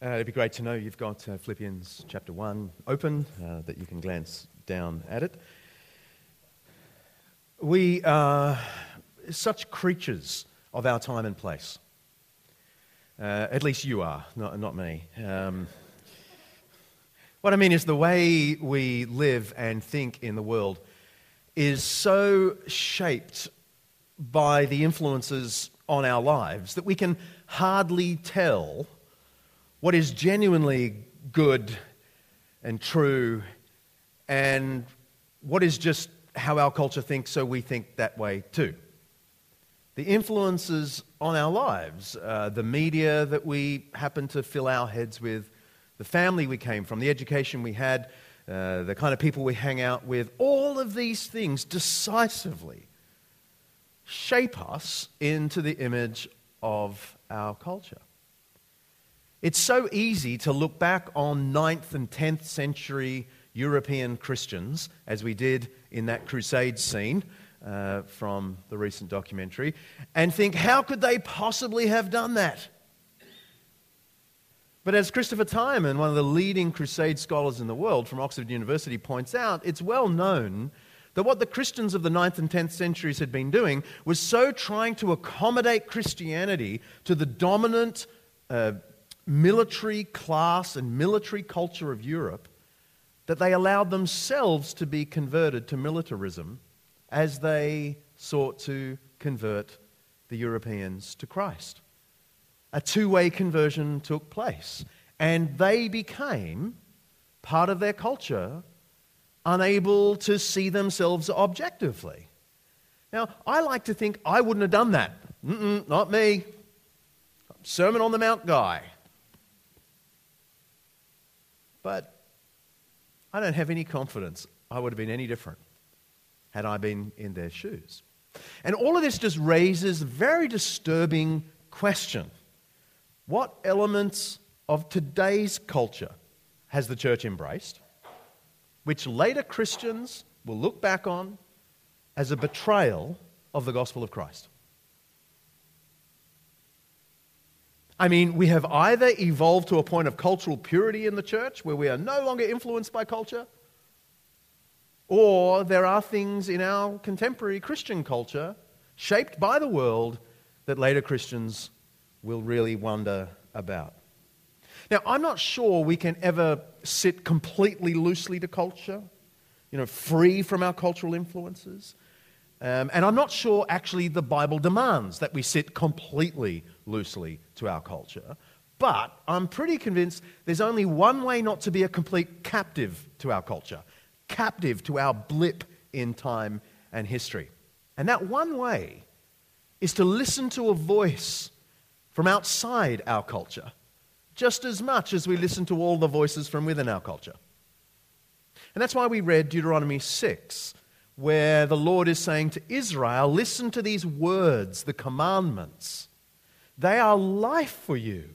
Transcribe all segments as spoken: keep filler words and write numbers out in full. Uh, it'd be great to know you've got uh, Philippians chapter one open, uh, that you can glance down at it. We are such creatures of our time and place. Uh, at least you are, not, not me. Um, what I mean is the way we live and think in the world is so shaped by the influences on our lives that we can hardly tell what is genuinely good and true and what is just how our culture thinks, so we think that way too. The influences on our lives, uh, the media that we happen to fill our heads with, the family we came from, the education we had, uh, the kind of people we hang out with, all of these things decisively shape us into the image of our culture. It's so easy to look back on ninth and tenth century European Christians, as we did in that crusade scene uh, from the recent documentary, and think, how could they possibly have done that? But as Christopher Tyerman, one of the leading crusade scholars in the world from Oxford University, points out, it's well known that what the Christians of the ninth and tenth centuries had been doing was so trying to accommodate Christianity to the dominant uh, military class and military culture of Europe that they allowed themselves to be converted to militarism as they sought to convert the Europeans to Christ. A two-way conversion took place, and they became part of their culture, unable to see themselves objectively. Now, I like to think I wouldn't have done that. Mm-mm, not me. Sermon on the Mount guy. But I don't have any confidence I would have been any different had I been in their shoes. And all of this just raises a very disturbing question. What elements of today's culture has the church embraced, which later Christians will look back on as a betrayal of the gospel of Christ? I mean, we have either evolved to a point of cultural purity in the church where we are no longer influenced by culture, or there are things in our contemporary Christian culture shaped by the world that later Christians will really wonder about. Now, I'm not sure we can ever sit completely loosely to culture, you know, free from our cultural influences. Um, and I'm not sure actually the Bible demands that we sit completely loosely to our culture, but I'm pretty convinced there's only one way not to be a complete captive to our culture, captive to our blip in time and history. And that one way is to listen to a voice from outside our culture just as much as we listen to all the voices from within our culture. And that's why we read Deuteronomy six, where the Lord is saying to Israel, listen to these words, the commandments. They are life for you.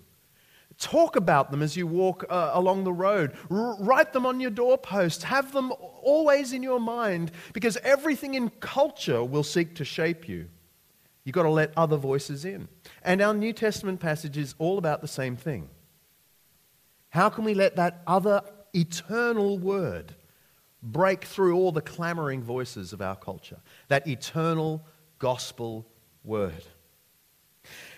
Talk about them as you walk uh, along the road. R- write them on your doorposts. Have them always in your mind, because everything in culture will seek to shape you. You've got to let other voices in. And our New Testament passage is all about the same thing. How can we let that other eternal word break through all the clamoring voices of our culture, that eternal gospel word?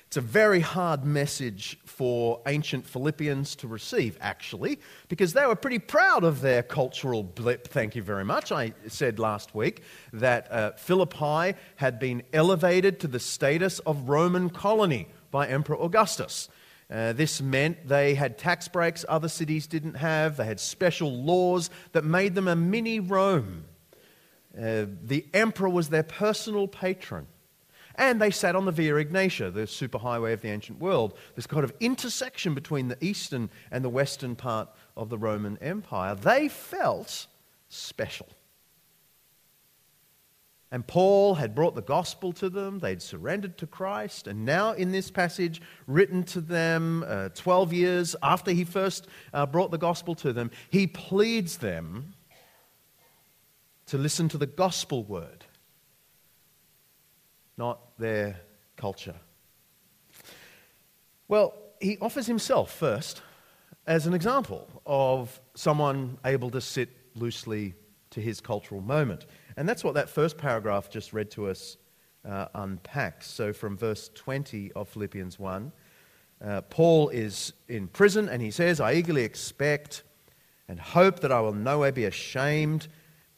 It's a very hard message for ancient Philippians to receive, actually, because they were pretty proud of their cultural blip, thank you very much. I said last week that uh, Philippi had been elevated to the status of Roman colony by Emperor Augustus. Uh, this meant they had tax breaks other cities didn't have. They had special laws that made them a mini Rome. Uh, the emperor was their personal patron. And they sat on the Via Egnatia, the superhighway of the ancient world, this kind of intersection between the eastern and the western part of the Roman Empire. They felt special. And Paul had brought the gospel to them. They'd surrendered to Christ. And now in this passage written to them uh, twelve years after he first uh, brought the gospel to them, he pleads them to listen to the gospel word, not their culture. Well, he offers himself first as an example of someone able to sit loosely to his cultural moment. And that's what that first paragraph just read to us uh, unpacks. So from verse twenty of Philippians one, uh, Paul is in prison and he says, "I eagerly expect and hope that I will no way be ashamed,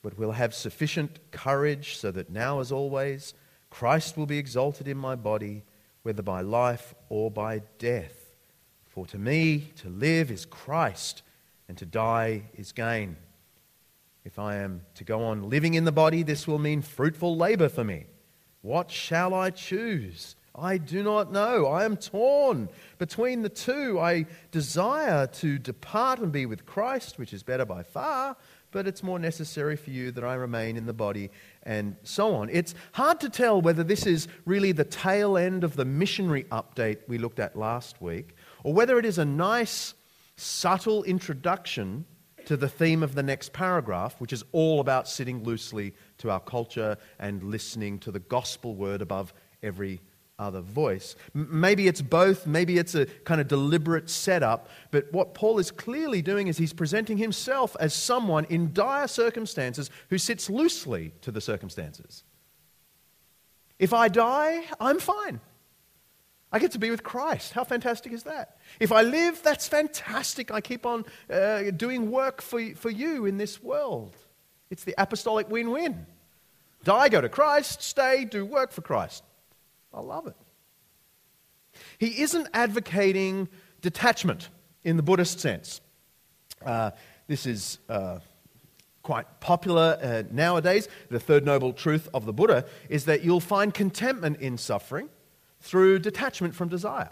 but will have sufficient courage so that now as always, Christ will be exalted in my body, whether by life or by death. For to me, to live is Christ, and to die is gain. If I am to go on living in the body, this will mean fruitful labor for me. What shall I choose? I do not know. I am torn between the two. I desire to depart and be with Christ, which is better by far, but it's more necessary for you that I remain in the body," and so on. It's hard to tell whether this is really the tail end of the missionary update we looked at last week, or whether it is a nice, subtle introduction to the theme of the next paragraph, which is all about sitting loosely to our culture and listening to the gospel word above every other voice. Maybe it's both, maybe it's a kind of deliberate setup, but what Paul is clearly doing is he's presenting himself as someone in dire circumstances who sits loosely to the circumstances. If I die, I'm fine. I get to be with Christ. How fantastic is that? If I live, that's fantastic. I keep on uh, doing work for, for you in this world. It's the apostolic win-win. Die, go to Christ, stay, do work for Christ. I love it. He isn't advocating detachment in the Buddhist sense. Uh, this is uh, quite popular uh, nowadays. The third noble truth of the Buddha is that you'll find contentment in suffering through detachment from desire.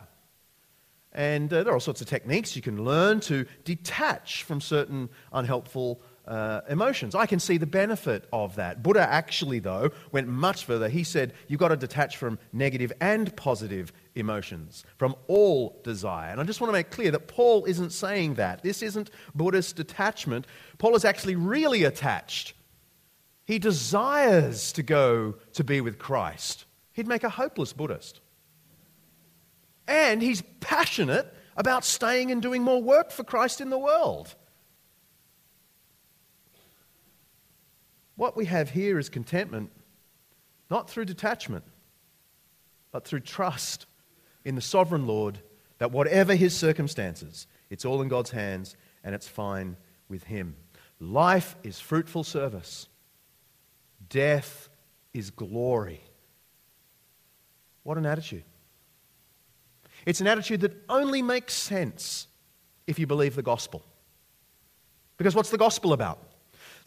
And uh, there are all sorts of techniques you can learn to detach from certain unhelpful Uh, emotions. I can see the benefit of that. Buddha actually, though, went much further. He said, you've got to detach from negative and positive emotions, from all desire. And I just want to make clear that Paul isn't saying that. This isn't Buddhist detachment. Paul is actually really attached. He desires to go to be with Christ. He'd make a hopeless Buddhist. And he's passionate about staying and doing more work for Christ in the world. What we have here is contentment, not through detachment, but through trust in the sovereign Lord that whatever his circumstances, it's all in God's hands and it's fine with him. Life is fruitful service. Death is glory. What an attitude. It's an attitude that only makes sense if you believe the gospel. Because what's the gospel about?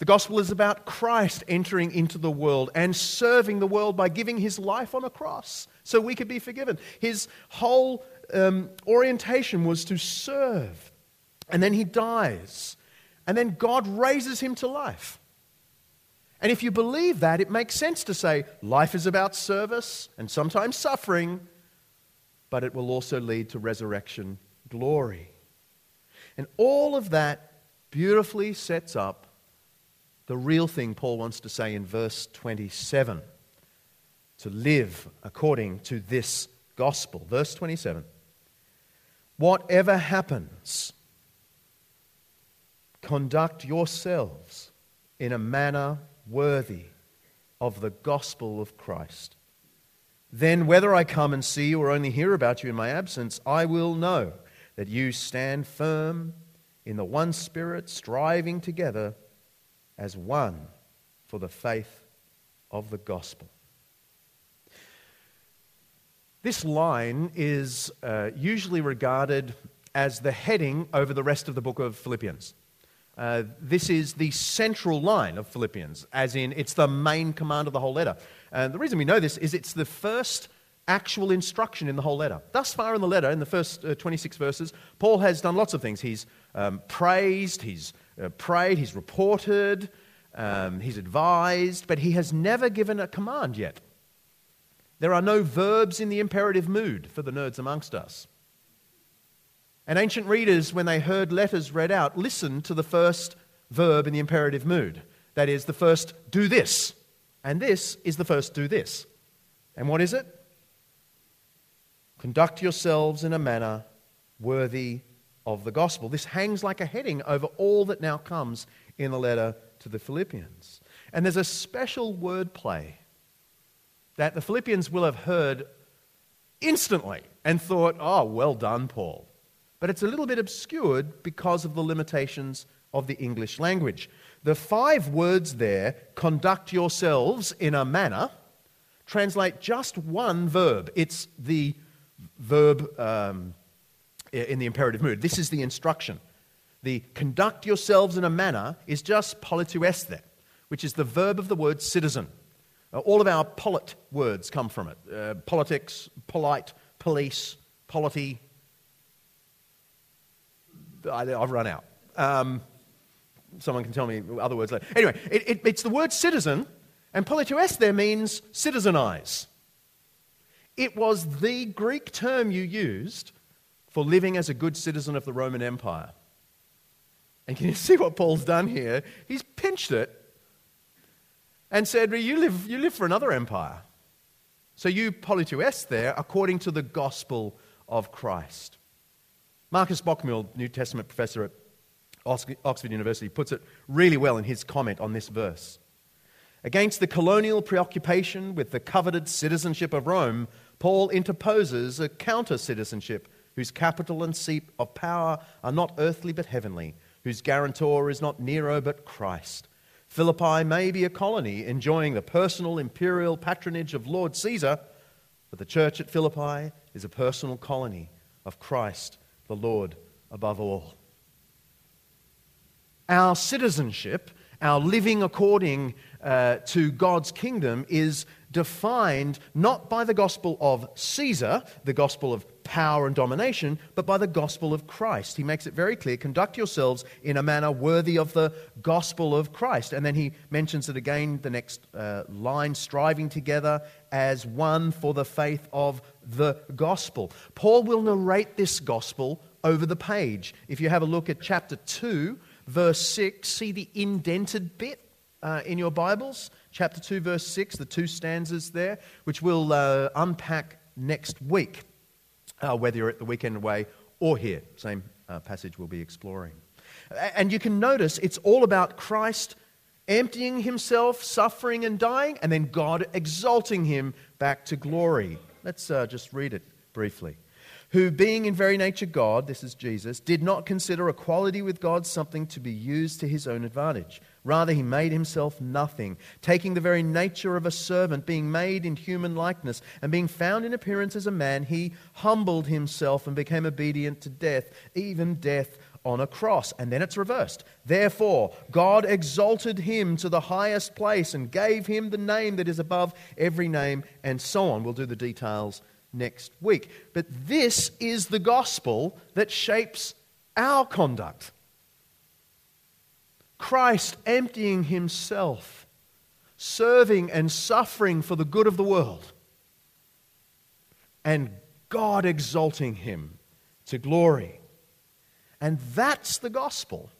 The gospel is about Christ entering into the world and serving the world by giving his life on a cross so we could be forgiven. His whole um, orientation was to serve. And then he dies. And then God raises him to life. And if you believe that, it makes sense to say life is about service and sometimes suffering, but it will also lead to resurrection glory. And all of that beautifully sets up the real thing Paul wants to say in verse twenty-seven, to live according to this gospel. Verse twenty-seven, whatever happens, conduct yourselves in a manner worthy of the gospel of Christ. Then whether I come and see you or only hear about you in my absence, I will know that you stand firm in the one Spirit, striving together as one for the faith of the gospel. This line is uh, usually regarded as the heading over the rest of the book of Philippians. Uh, this is the central line of Philippians, as in it's the main command of the whole letter. And the reason we know this is it's the first actual instruction in the whole letter. Thus far in the letter, in the first uh, twenty-six verses, Paul has done lots of things. He's um, praised, he's uh, prayed, he's reported, um, he's advised, but he has never given a command yet. There are no verbs in the imperative mood for the nerds amongst us. And ancient readers, when they heard letters read out, listened to the first verb in the imperative mood. That is, the first do this. And this is the first do this. And what is it? Conduct yourselves in a manner worthy of the gospel. This hangs like a heading over all that now comes in the letter to the Philippians. And there's a special wordplay that the Philippians will have heard instantly and thought, oh, well done, Paul. But it's a little bit obscured because of the limitations of the English language. The five words there, conduct yourselves in a manner, translate just one verb. It's the verb um, in the imperative mood. This is the instruction. The conduct yourselves in a manner is just politueste, which is the verb of the word citizen. Uh, all of our polit words come from it. Uh, politics, polite, police, polity. I, I've run out. Um, someone can tell me other words later. Anyway, it, it, it's the word citizen, and politueste there means citizenize. It was the Greek term you used for living as a good citizen of the Roman Empire. And can you see what Paul's done here? He's pinched it and said, well, you live, you live for another empire. So you polituest there according to the gospel of Christ. Marcus Bockmuehl, New Testament professor at Oxford University, puts it really well in his comment on this verse. Against the colonial preoccupation with the coveted citizenship of Rome, Paul interposes a counter-citizenship whose capital and seat of power are not earthly but heavenly, whose guarantor is not Nero but Christ. Philippi may be a colony enjoying the personal imperial patronage of Lord Caesar, but the church at Philippi is a personal colony of Christ, the Lord above all. Our citizenship, our living according uh, to God's kingdom, is defined not by the gospel of Caesar, the gospel of power and domination, but by the gospel of Christ. He makes it very clear, conduct yourselves in a manner worthy of the gospel of Christ. And then he mentions it again, the next uh, line, striving together as one for the faith of the gospel. Paul will narrate this gospel over the page. If you have a look at chapter two, verse six, see the indented bit uh, in your Bibles. Chapter two, verse six, the two stanzas there, which we'll uh, unpack next week. Uh, whether you're at the weekend away or here. Same uh, passage we'll be exploring. And you can notice it's all about Christ emptying himself, suffering and dying, and then God exalting him back to glory. Let's uh, just read it briefly. Who being in very nature God, this is Jesus, did not consider equality with God something to be used to his own advantage. Rather, he made himself nothing, taking the very nature of a servant, being made in human likeness, and being found in appearance as a man, he humbled himself and became obedient to death, even death on a cross. And then it's reversed. Therefore, God exalted him to the highest place and gave him the name that is above every name, and so on. We'll do the details next week. But this is the gospel that shapes our conduct. Christ emptying himself, serving and suffering for the good of the world, and God exalting him to glory. And that's the gospel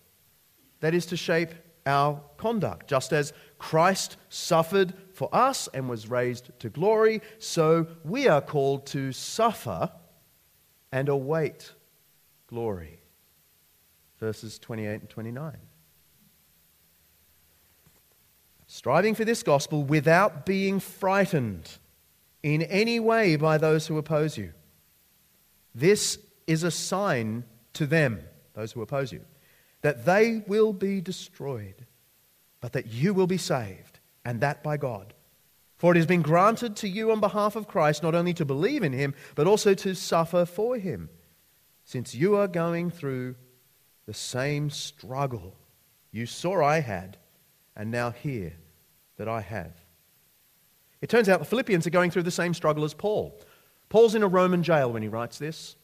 that is to shape our conduct. Just as Christ suffered for us and was raised to glory, so we are called to suffer and await glory. Verses twenty-eight and twenty-nine. Striving for this gospel without being frightened in any way by those who oppose you. This is a sign to them, those who oppose you, that they will be destroyed, but that you will be saved. And that by God. For it has been granted to you on behalf of Christ not only to believe in him, but also to suffer for him, since you are going through the same struggle you saw I had, and now hear that I have. It turns out the Philippians are going through the same struggle as Paul. Paul's in a Roman jail when he writes this.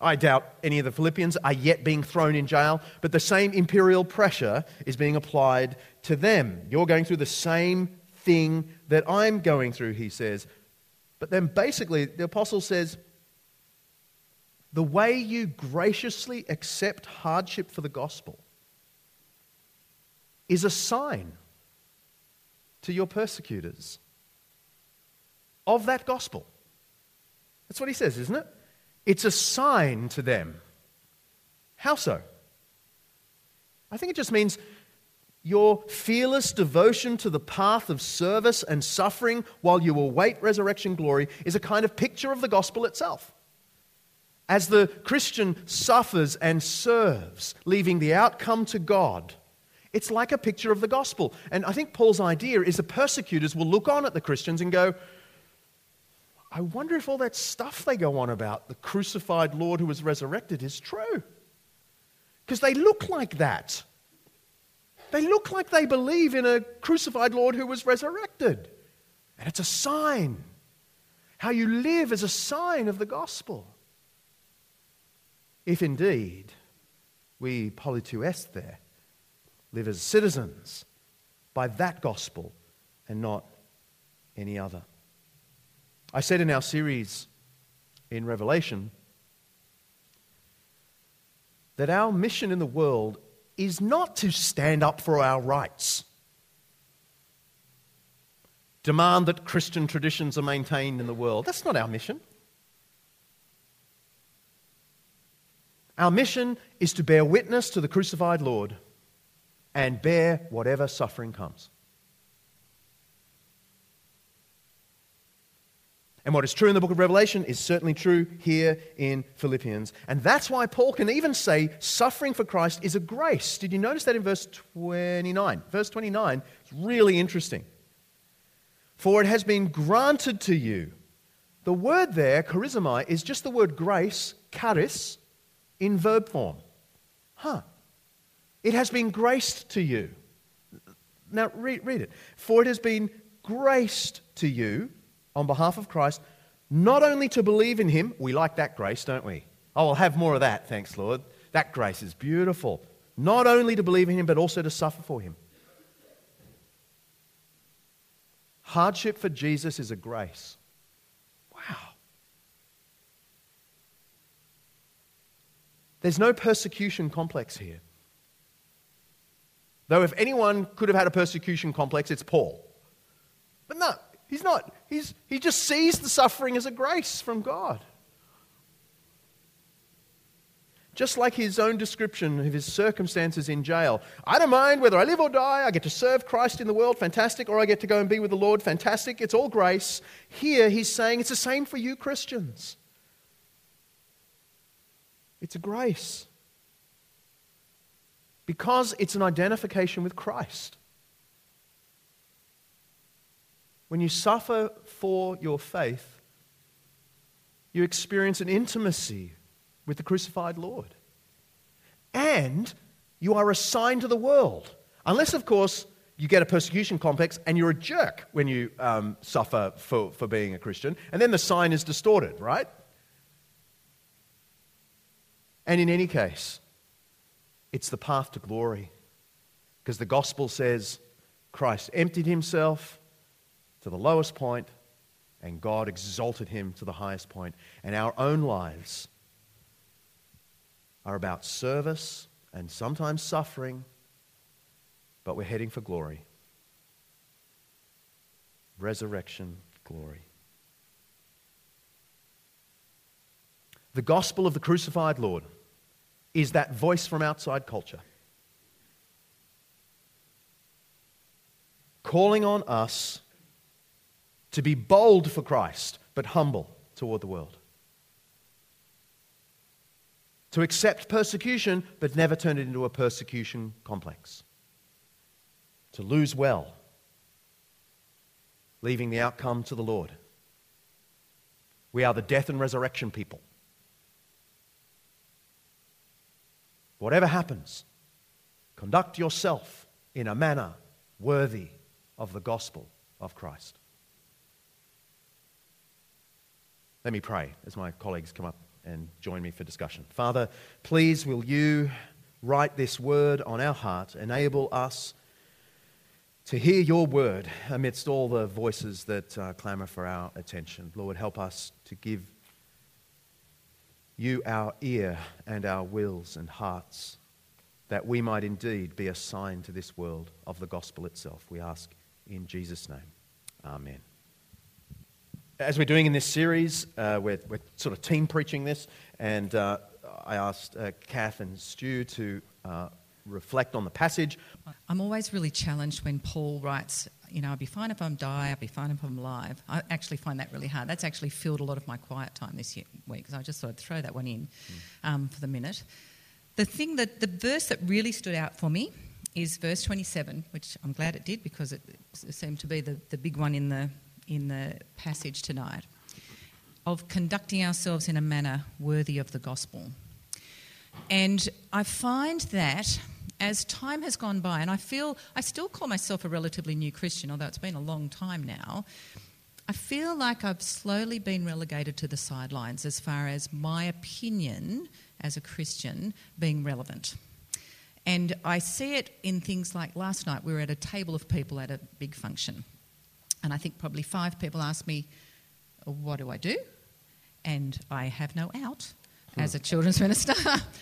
I doubt any of the Philippians are yet being thrown in jail, but the same imperial pressure is being applied to them. You're going through the same thing that I'm going through, he says. But then basically, the apostle says, the way you graciously accept hardship for the gospel is a sign to your persecutors of that gospel. That's what he says, isn't it? It's a sign to them How so? I think it just means your fearless devotion to the path of service and suffering while you await resurrection glory is a kind of picture of the gospel itself. As the Christian suffers and serves, leaving the outcome to God, it's like a picture of the gospel. And I think Paul's idea is the persecutors will look on at the Christians and go, I wonder if all that stuff they go on about the crucified Lord who was resurrected is true. Because they look like that. They look like they believe in a crucified Lord who was resurrected. And it's a sign. How you live is a sign of the gospel. If indeed we politeuest there, live as citizens by that gospel and not any other. I said in our series in Revelation that our mission in the world is not to stand up for our rights, demand that Christian traditions are maintained in the world. That's not our mission. Our mission is to bear witness to the crucified Lord and bear whatever suffering comes. And what is true in the book of Revelation is certainly true here in Philippians. And that's why Paul can even say suffering for Christ is a grace. Did you notice that in verse twenty-nine? Verse twenty-nine is really interesting. For it has been granted to you. The word there, charismai, is just the word grace, charis, in verb form. Huh. It has been graced to you. Now read, read it. For it has been graced to you, on behalf of Christ, not only to believe in him, we like that grace, don't we? Oh, I'll have more of that, thanks, Lord. That grace is beautiful. Not only to believe in him, but also to suffer for him. Hardship for Jesus is a grace. Wow. There's no persecution complex here. Though if anyone could have had a persecution complex, it's Paul. But no. He's not, he's, he just sees the suffering as a grace from God. Just like his own description of his circumstances in jail. I don't mind whether I live or die, I get to serve Christ in the world, fantastic, or I get to go and be with the Lord, fantastic, it's all grace. Here he's saying it's the same for you Christians. It's a grace. Because it's an identification with Christ. When you suffer for your faith, you experience an intimacy with the crucified Lord. And you are assigned to the world. Unless, of course, you get a persecution complex and you're a jerk when you um, suffer for, for being a Christian. And then the sign is distorted, right? And in any case, it's the path to glory. Because the gospel says Christ emptied himself to the lowest point, and God exalted him to the highest point. And our own lives are about service and sometimes suffering, but we're heading for glory. Resurrection glory. The gospel of the crucified Lord is that voice from outside culture, calling on us to be bold for Christ, but humble toward the world. To accept persecution, but never turn it into a persecution complex. To lose well, leaving the outcome to the Lord. We are the death and resurrection people. Whatever happens, conduct yourself in a manner worthy of the gospel of Christ. Let me pray as my colleagues come up and join me for discussion. Father, please will you write this word on our heart, enable us to hear your word amidst all the voices that uh, clamor for our attention. Lord, help us to give you our ear and our wills and hearts, that we might indeed be a sign to this world of the gospel itself. We ask in Jesus' name. Amen. As we're doing in this series, uh, we're, we're sort of team preaching this, and uh, I asked uh, Kath and Stu to uh, reflect on the passage. I'm always really challenged when Paul writes, you know, I'll be fine if I'm die, I'll be fine if I'm alive. I actually find that really hard. That's actually filled a lot of my quiet time this year, week, because I just thought I'd throw that one in mm. um, for the minute. The thing that, the verse that really stood out for me is verse twenty-seven, which I'm glad it did because it seemed to be the, the big one in the in the passage tonight, of conducting ourselves in a manner worthy of the gospel. And I find that as time has gone by, and I feel, I still call myself a relatively new Christian, although it's been a long time now, I feel like I've slowly been relegated to the sidelines as far as my opinion as a Christian being relevant. And I see it in things like last night we were at a table of people at a big function, and I think probably five people asked me, what do I do? And I have no out hmm. as a children's minister.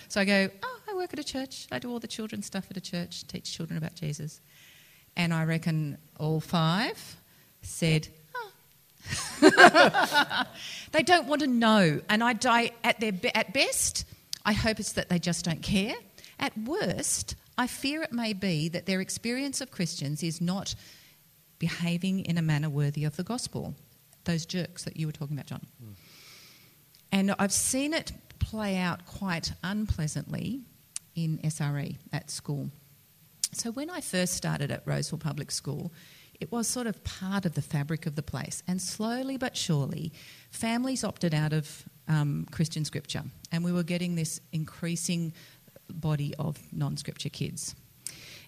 So I go, oh, I work at a church. I do all the children's stuff at a church, teach children about Jesus. And I reckon all five said, oh. They don't want to know. And I die at their be- at best, I hope it's that they just don't care. At worst, I fear it may be that their experience of Christians is not behaving in a manner worthy of the gospel. Those jerks that you were talking about, John. Mm. And I've seen it play out quite unpleasantly in S R E at school. So when I first started at Roseville Public School, it was sort of part of the fabric of the place. And slowly but surely, families opted out of um, Christian scripture. And we were getting this increasing body of non-scripture kids.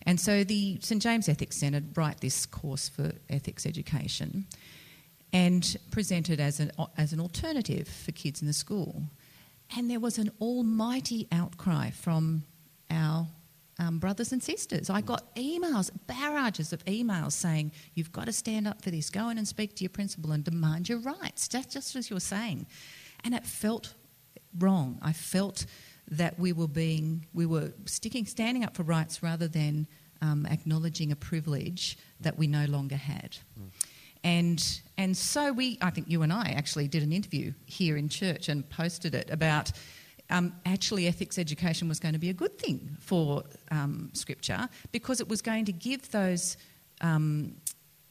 And so the Saint James Ethics Centre write this course for ethics education and presented as an as an alternative for kids in the school. And there was an almighty outcry from our um, brothers and sisters. I got emails, barrages of emails saying, you've got to stand up for this, go in and speak to your principal and demand your rights. That's just as you were saying. And it felt wrong. I felt that we were being, we were sticking, standing up for rights rather than um, acknowledging a privilege that we no longer had. Mm. And and so we, I think you and I actually did an interview here in church and posted it about um, actually ethics education was going to be a good thing for um, Scripture because it was going to give those um,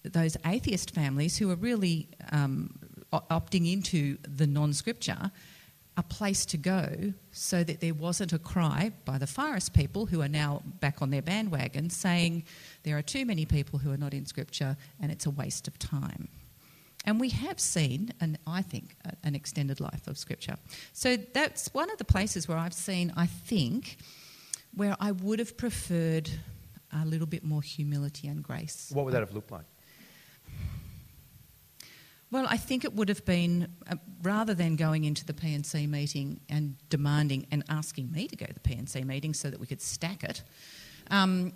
those atheist families who are really um, opting into the non-Scripture a place to go so that there wasn't a cry by the Pharisee people who are now back on their bandwagon saying there are too many people who are not in Scripture and it's a waste of time. And we have seen, and I think, an extended life of Scripture. So that's one of the places where I've seen, I think, where I would have preferred a little bit more humility and grace. What would that have looked like? Well, I think it would have been, uh, rather than going into the P N C meeting and demanding and asking me to go to the P N C meeting so that we could stack it, um,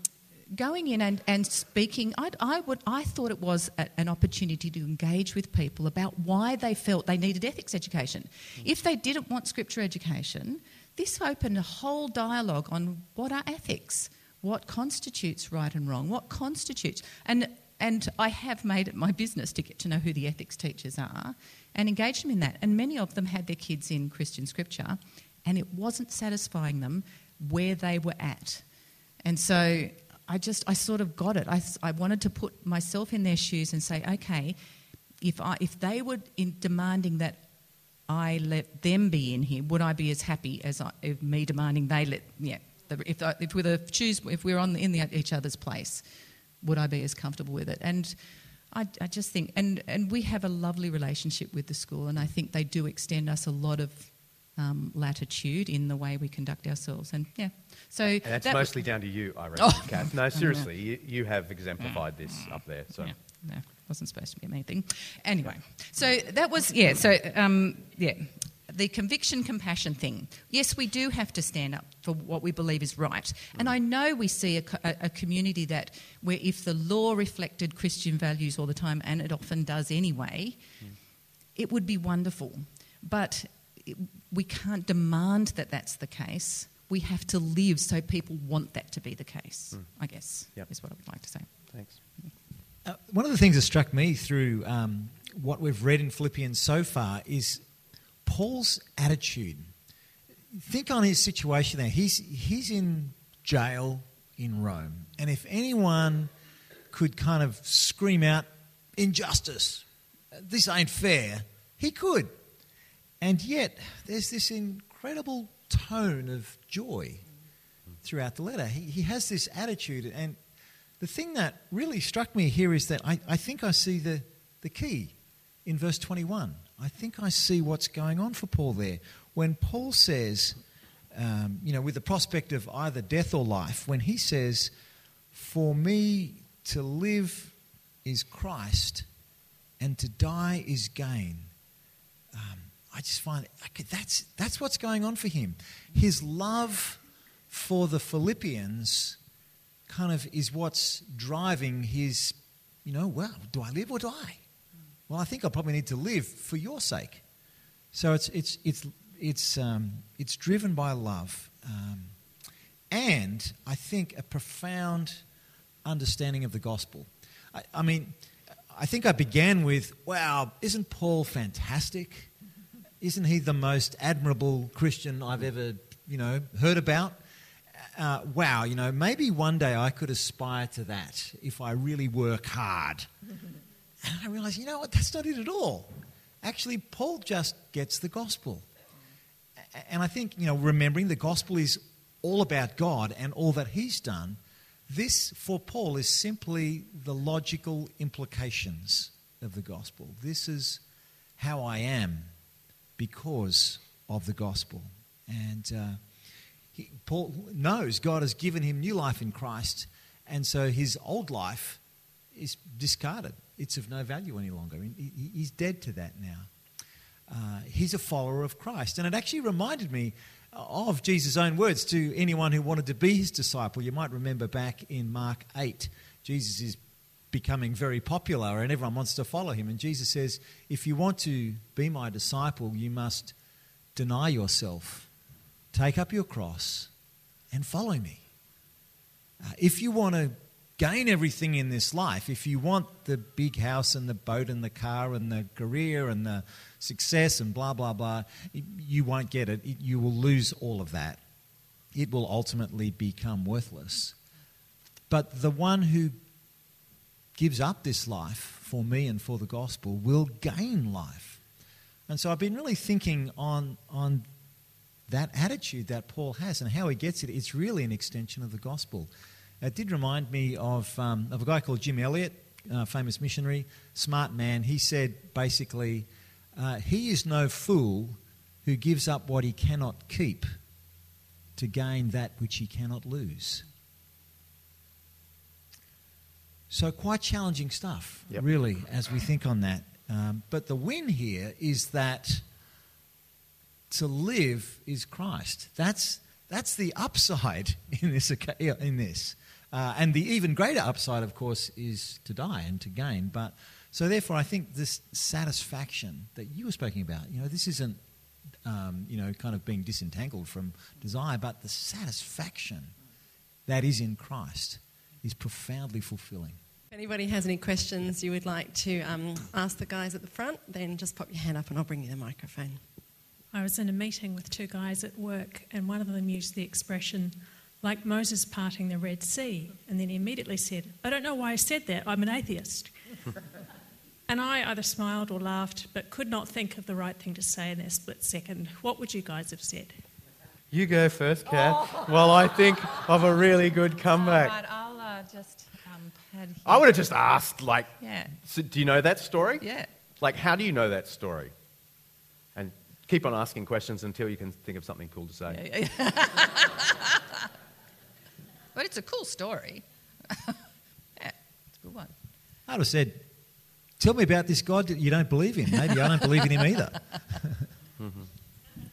going in and, and speaking, I'd, I would I thought it was a, an opportunity to engage with people about why they felt they needed ethics education. Mm. If they didn't want Scripture education, this opened a whole dialogue on what are ethics, what constitutes right and wrong, what constitutes... and. And I have made it my business to get to know who the ethics teachers are and engage them in that. And many of them had their kids in Christian scripture and it wasn't satisfying them where they were at. And so I just, I sort of got it. I, I wanted to put myself in their shoes and say, okay, if I if they were in demanding that I let them be in here, would I be as happy as I, if me demanding they let, yeah, if, I, if, we're the, choose, if we're on in the, each other's place. Would I be as comfortable with it? And I, I just think, and, and we have a lovely relationship with the school, and I think they do extend us a lot of um, latitude in the way we conduct ourselves. And yeah, so and that's that mostly was... down to you, I reckon, oh. Kath. No, seriously, you, you have exemplified this up there. So yeah, no, wasn't supposed to be a mean thing. Anyway, so that was yeah. So um, yeah, the conviction, compassion thing. Yes, we do have to stand up for what we believe is right. And I know we see a, a, a community that where if the law reflected Christian values all the time, and it often does anyway, mm. it would be wonderful. But it, we can't demand that that's the case. We have to live so people want that to be the case, mm. I guess, yep. is what I would like to say. Thanks. Uh, one of the things that struck me through um, what we've read in Philippians so far is Paul's attitude. think on his situation there. He's, he's in jail in Rome. And if anyone could kind of scream out, injustice, this ain't fair, he could. And yet there's this incredible tone of joy throughout the letter. He, he has this attitude. And the thing that really struck me here is that I, I think I see the, the key in verse twenty-one. I think I see what's going on for Paul there. When Paul says, um, you know, with the prospect of either death or life, when he says, for me to live is Christ and to die is gain. Um, I just find okay, that's that's what's going on for him. His love for the Philippians kind of is what's driving his, you know, well, do I live or die? Well, I think I probably need to live for your sake. So it's it's it's it's um, it's driven by love, um, and I think a profound understanding of the gospel. I, I mean, I think I began with, "Wow, isn't Paul fantastic? Isn't he the most admirable Christian I've ever, you know, heard about? Uh, wow, you know, maybe one day I could aspire to that if I really work hard." And I realised, you know what, that's not it at all. Actually, Paul just gets the gospel. And I think, you know, remembering the gospel is all about God and all that he's done, this for Paul is simply the logical implications of the gospel. This is how I am because of the gospel. And uh, he, Paul knows God has given him new life in Christ, and so his old life is discarded. It's of no value any longer. He's dead to that now. Uh, he's a follower of Christ. And it actually reminded me of Jesus' own words to anyone who wanted to be his disciple. You might remember back in Mark eight, Jesus is becoming very popular and everyone wants to follow him. And Jesus says, if you want to be my disciple, you must deny yourself, take up your cross and follow me. Uh, if you want to gain everything in this life, if you want the big house and the boat and the car and the career and the success and blah, blah, blah, you won't get it. You will lose all of that. It will ultimately become worthless. But the one who gives up this life for me and for the gospel will gain life. And so I've been really thinking on, on that attitude that Paul has and how he gets it. It's really an extension of the gospel. It did remind me of um, of a guy called Jim Elliott, a famous missionary, smart man. He said basically, uh, he is no fool who gives up what he cannot keep to gain that which he cannot lose. So quite challenging stuff, yep. Really, as we think on that. Um, but the win here is that to live is Christ. That's that's the upside in this in this. Uh, and the even greater upside, of course, is to die and to gain. But so, therefore, I think this satisfaction that you were speaking about, you know, this isn't, um, you know, kind of being disentangled from desire, but the satisfaction that is in Christ is profoundly fulfilling. If anybody has any questions you would like to um, ask the guys at the front, then just pop your hand up and I'll bring you the microphone. I was in a meeting with two guys at work, and one of them used the expression, like Moses parting the Red Sea, and then he immediately said, I don't know why I said that, I'm an atheist. And I either smiled or laughed, but could not think of the right thing to say in that split second. What would you guys have said? You go first, Kat, oh. While I think of a really good comeback. All right, I'll uh, just... Um, pad I would have just asked, like, yeah. So do you know that story? Yeah. Like, how do you know that story? And keep on asking questions until you can think of something cool to say. Yeah, yeah. But it's a cool story. Yeah, it's a good one. I would have said, tell me about this God that you don't believe in. Maybe I don't believe in him either. Mm-hmm.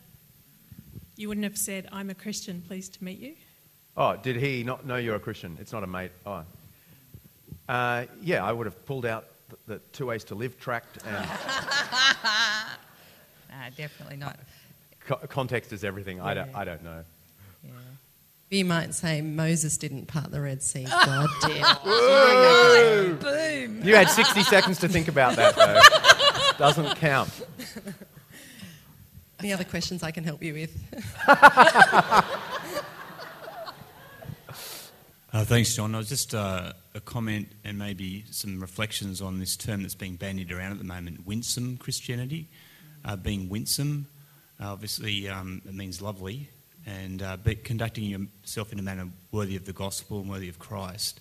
You wouldn't have said, I'm a Christian, pleased to meet you? Oh, did he not know you're a Christian? It's not a mate. Oh. Uh, yeah, I would have pulled out the, the Two Ways to Live tract. And nah, definitely not. Co- context is everything. Yeah. I, don't, I don't know. Yeah. You might say Moses didn't part the Red Sea. God did. Whoa. Boom. You had sixty seconds to think about that, though. Doesn't count. Any other questions I can help you with? uh, thanks, John. I was just uh, a comment and maybe some reflections on this term that's being bandied around at the moment, winsome Christianity. Uh, being winsome, uh, obviously, um, it means lovely, and uh, but conducting yourself in a manner worthy of the gospel and worthy of Christ.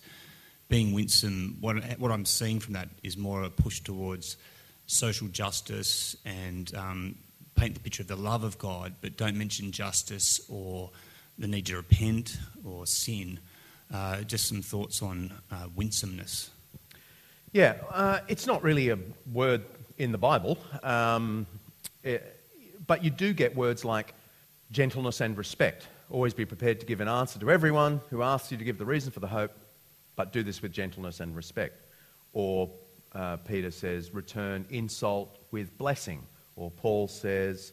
Being winsome, what, what I'm seeing from that is more a push towards social justice and um, paint the picture of the love of God, but don't mention justice or the need to repent or sin. Uh, just some thoughts on uh, winsomeness. Yeah, uh, it's not really a word in the Bible, um, it, but you do get words like gentleness and respect. Always be prepared to give an answer to everyone who asks you to give the reason for the hope, but do this with gentleness and respect. Or uh, Peter says, return insult with blessing. Or Paul says,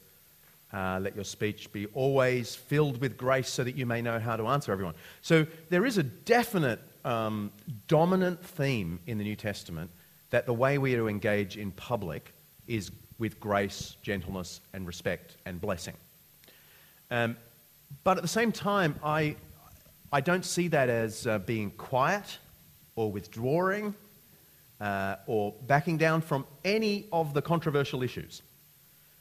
uh, let your speech be always filled with grace so that you may know how to answer everyone. So there is a definite um, dominant theme in the New Testament that the way we are to engage in public is with grace, gentleness and respect and blessing. Um, but at the same time, I... I don't see that as uh, being quiet or withdrawing uh, or backing down from any of the controversial issues.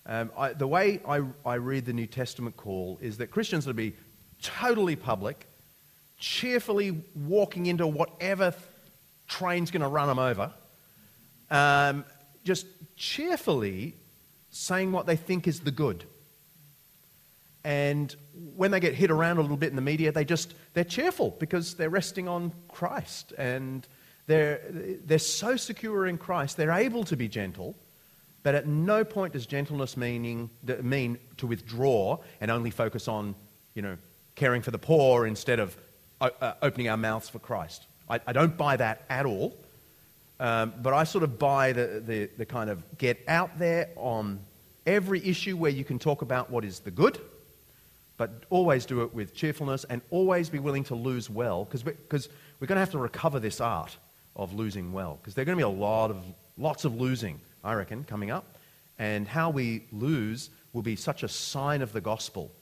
Um, I, the way I, I read the New Testament call is that Christians are to be totally public, cheerfully walking into whatever th- train's going to run them over, um, just cheerfully saying what they think is the good. And when they get hit around a little bit in the media, they just, they're cheerful because they're resting on Christ and they're they're so secure in Christ, they're able to be gentle, but at no point does gentleness meaning mean to withdraw and only focus on, you know, caring for the poor instead of uh, opening our mouths for Christ. I, I don't buy that at all, um, but I sort of buy the, the, the kind of get out there on every issue where you can talk about what is the good, but always do it with cheerfulness and always be willing to lose well, because we're, we're going to have to recover this art of losing well, because there are going to be a lot of lots of losing, I reckon, coming up. And how we lose will be such a sign of the gospel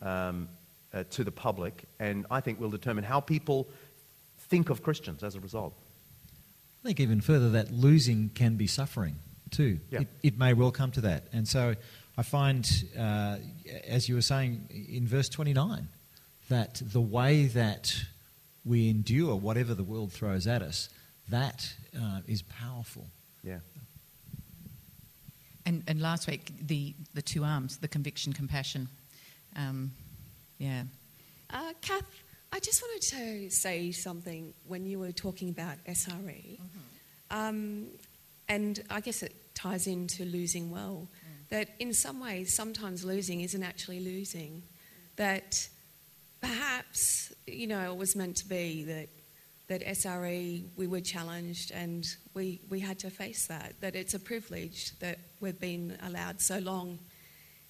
um, uh, to the public, and I think will determine how people think of Christians as a result. I think even further that losing can be suffering too. Yeah. It, it may well come to that. And so I find, uh, as you were saying in verse twenty-nine, that the way that we endure whatever the world throws at us, that uh, is powerful. Yeah. And and last week, the, the two arms, the conviction, compassion. Um, yeah. Uh, Kath, I just wanted to say something when you were talking about S R E. Mm-hmm. Um, and I guess it ties into losing well. That in some ways, sometimes losing isn't actually losing. That perhaps, you know, it was meant to be that that S R E, we were challenged and we, we had to face that. That it's a privilege that we've been allowed so long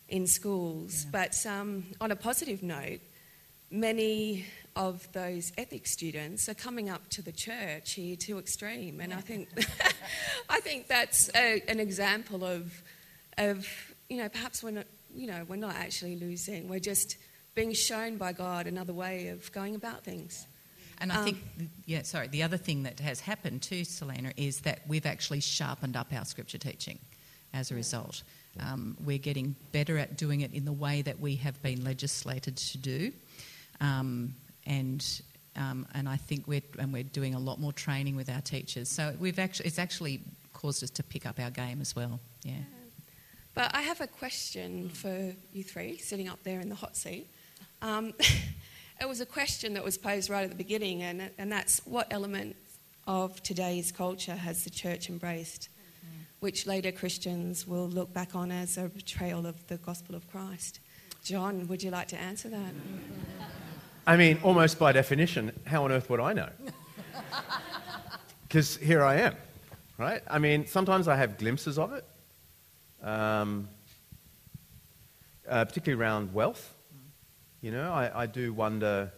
in schools. Yeah. But um, on a positive note, many of those ethics students are coming up to the church here to extreme. And yeah. I think I think that's a, an example of... of, you know, perhaps we're not, you know, we're not actually losing. We're just being shown by God another way of going about things. And I um, think, yeah, sorry, the other thing that has happened too, Selena, is that we've actually sharpened up our scripture teaching as a result. Um, we're getting better at doing it in the way that we have been legislated to do. Um, and um, and I think we're, and we're doing a lot more training with our teachers. So we've actually, it's actually caused us to pick up our game as well, yeah. yeah. But I have a question for you three, sitting up there in the hot seat. Um, it was a question that was posed right at the beginning, and, and that's what element of today's culture has the church embraced, mm-hmm. which later Christians will look back on as a betrayal of the gospel of Christ? John, would you like to answer that? I mean, almost by definition, how on earth would I know? Because here I am, right? I mean, sometimes I have glimpses of it. Um, uh, particularly around wealth. You know, I, I do wonder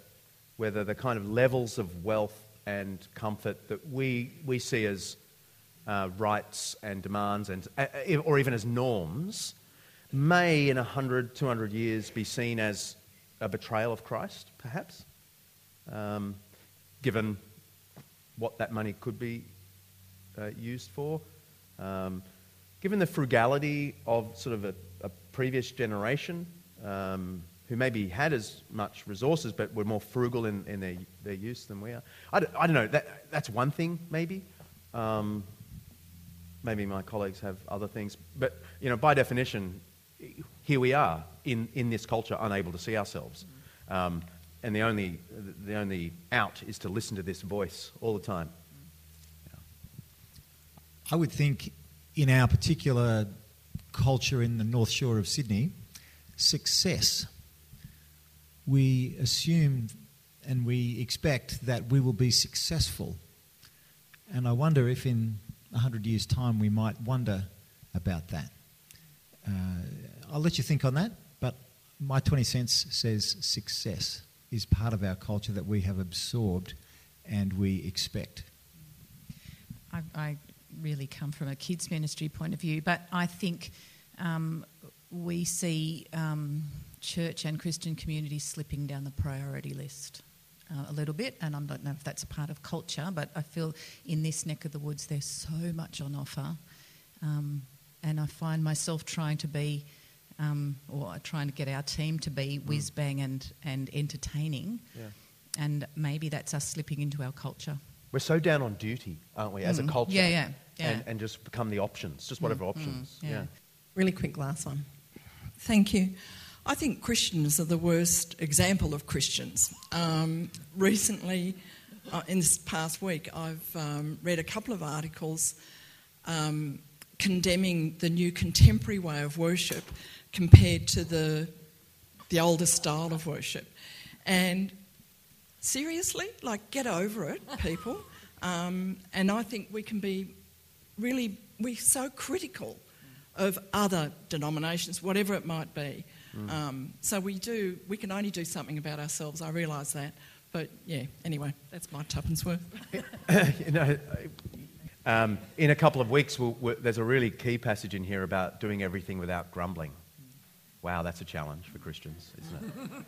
whether the kind of levels of wealth and comfort that we, we see as uh, rights and demands and uh, or even as norms may in one hundred, two hundred years be seen as a betrayal of Christ, perhaps, um, given what that money could be uh, used for. Um, given the frugality of sort of a, a previous generation um, who maybe had as much resources but were more frugal in, in their, their use than we are. I don't, I don't know, that, that's one thing maybe. Um, maybe my colleagues have other things. But, you know, by definition, here we are in, in this culture unable to see ourselves. Um, and the only, the only out is to listen to this voice all the time. Yeah. I would think in our particular culture in the North Shore of Sydney, success, we assume and we expect that we will be successful. And I wonder if in one hundred years' time we might wonder about that. Uh, I'll let you think on that, but my twenty cents says success is part of our culture that we have absorbed and we expect. I, I really come from a kids' ministry point of view, but I think um, we see um, church and Christian community slipping down the priority list. Uh, a little bit, and I don't know if that's a part of culture, but I feel in this neck of the woods there's so much on offer, um, and I find myself trying to be, um, or trying to get our team to be whiz bang and and entertaining, yeah. And maybe that's us slipping into our culture. We're so down on duty, aren't we, as mm. a culture? Yeah, yeah, yeah. And, and just become the options, just whatever mm. options. Mm. Yeah. yeah. Really quick, last one. Thank you. I think Christians are the worst example of Christians. Um, recently, uh, in this past week, I've um, read a couple of articles um, condemning the new contemporary way of worship compared to the the older style of worship. And seriously, like, get over it, people. Um, and I think we can be really, we're so critical of other denominations, whatever it might be. Mm. Um, so we do. We can only do something about ourselves. I realise that, but yeah. Anyway, that's my tuppence worth. You know, um, in a couple of weeks, we'll, we'll, there's a really key passage in here about doing everything without grumbling. Wow, that's a challenge for Christians, isn't it?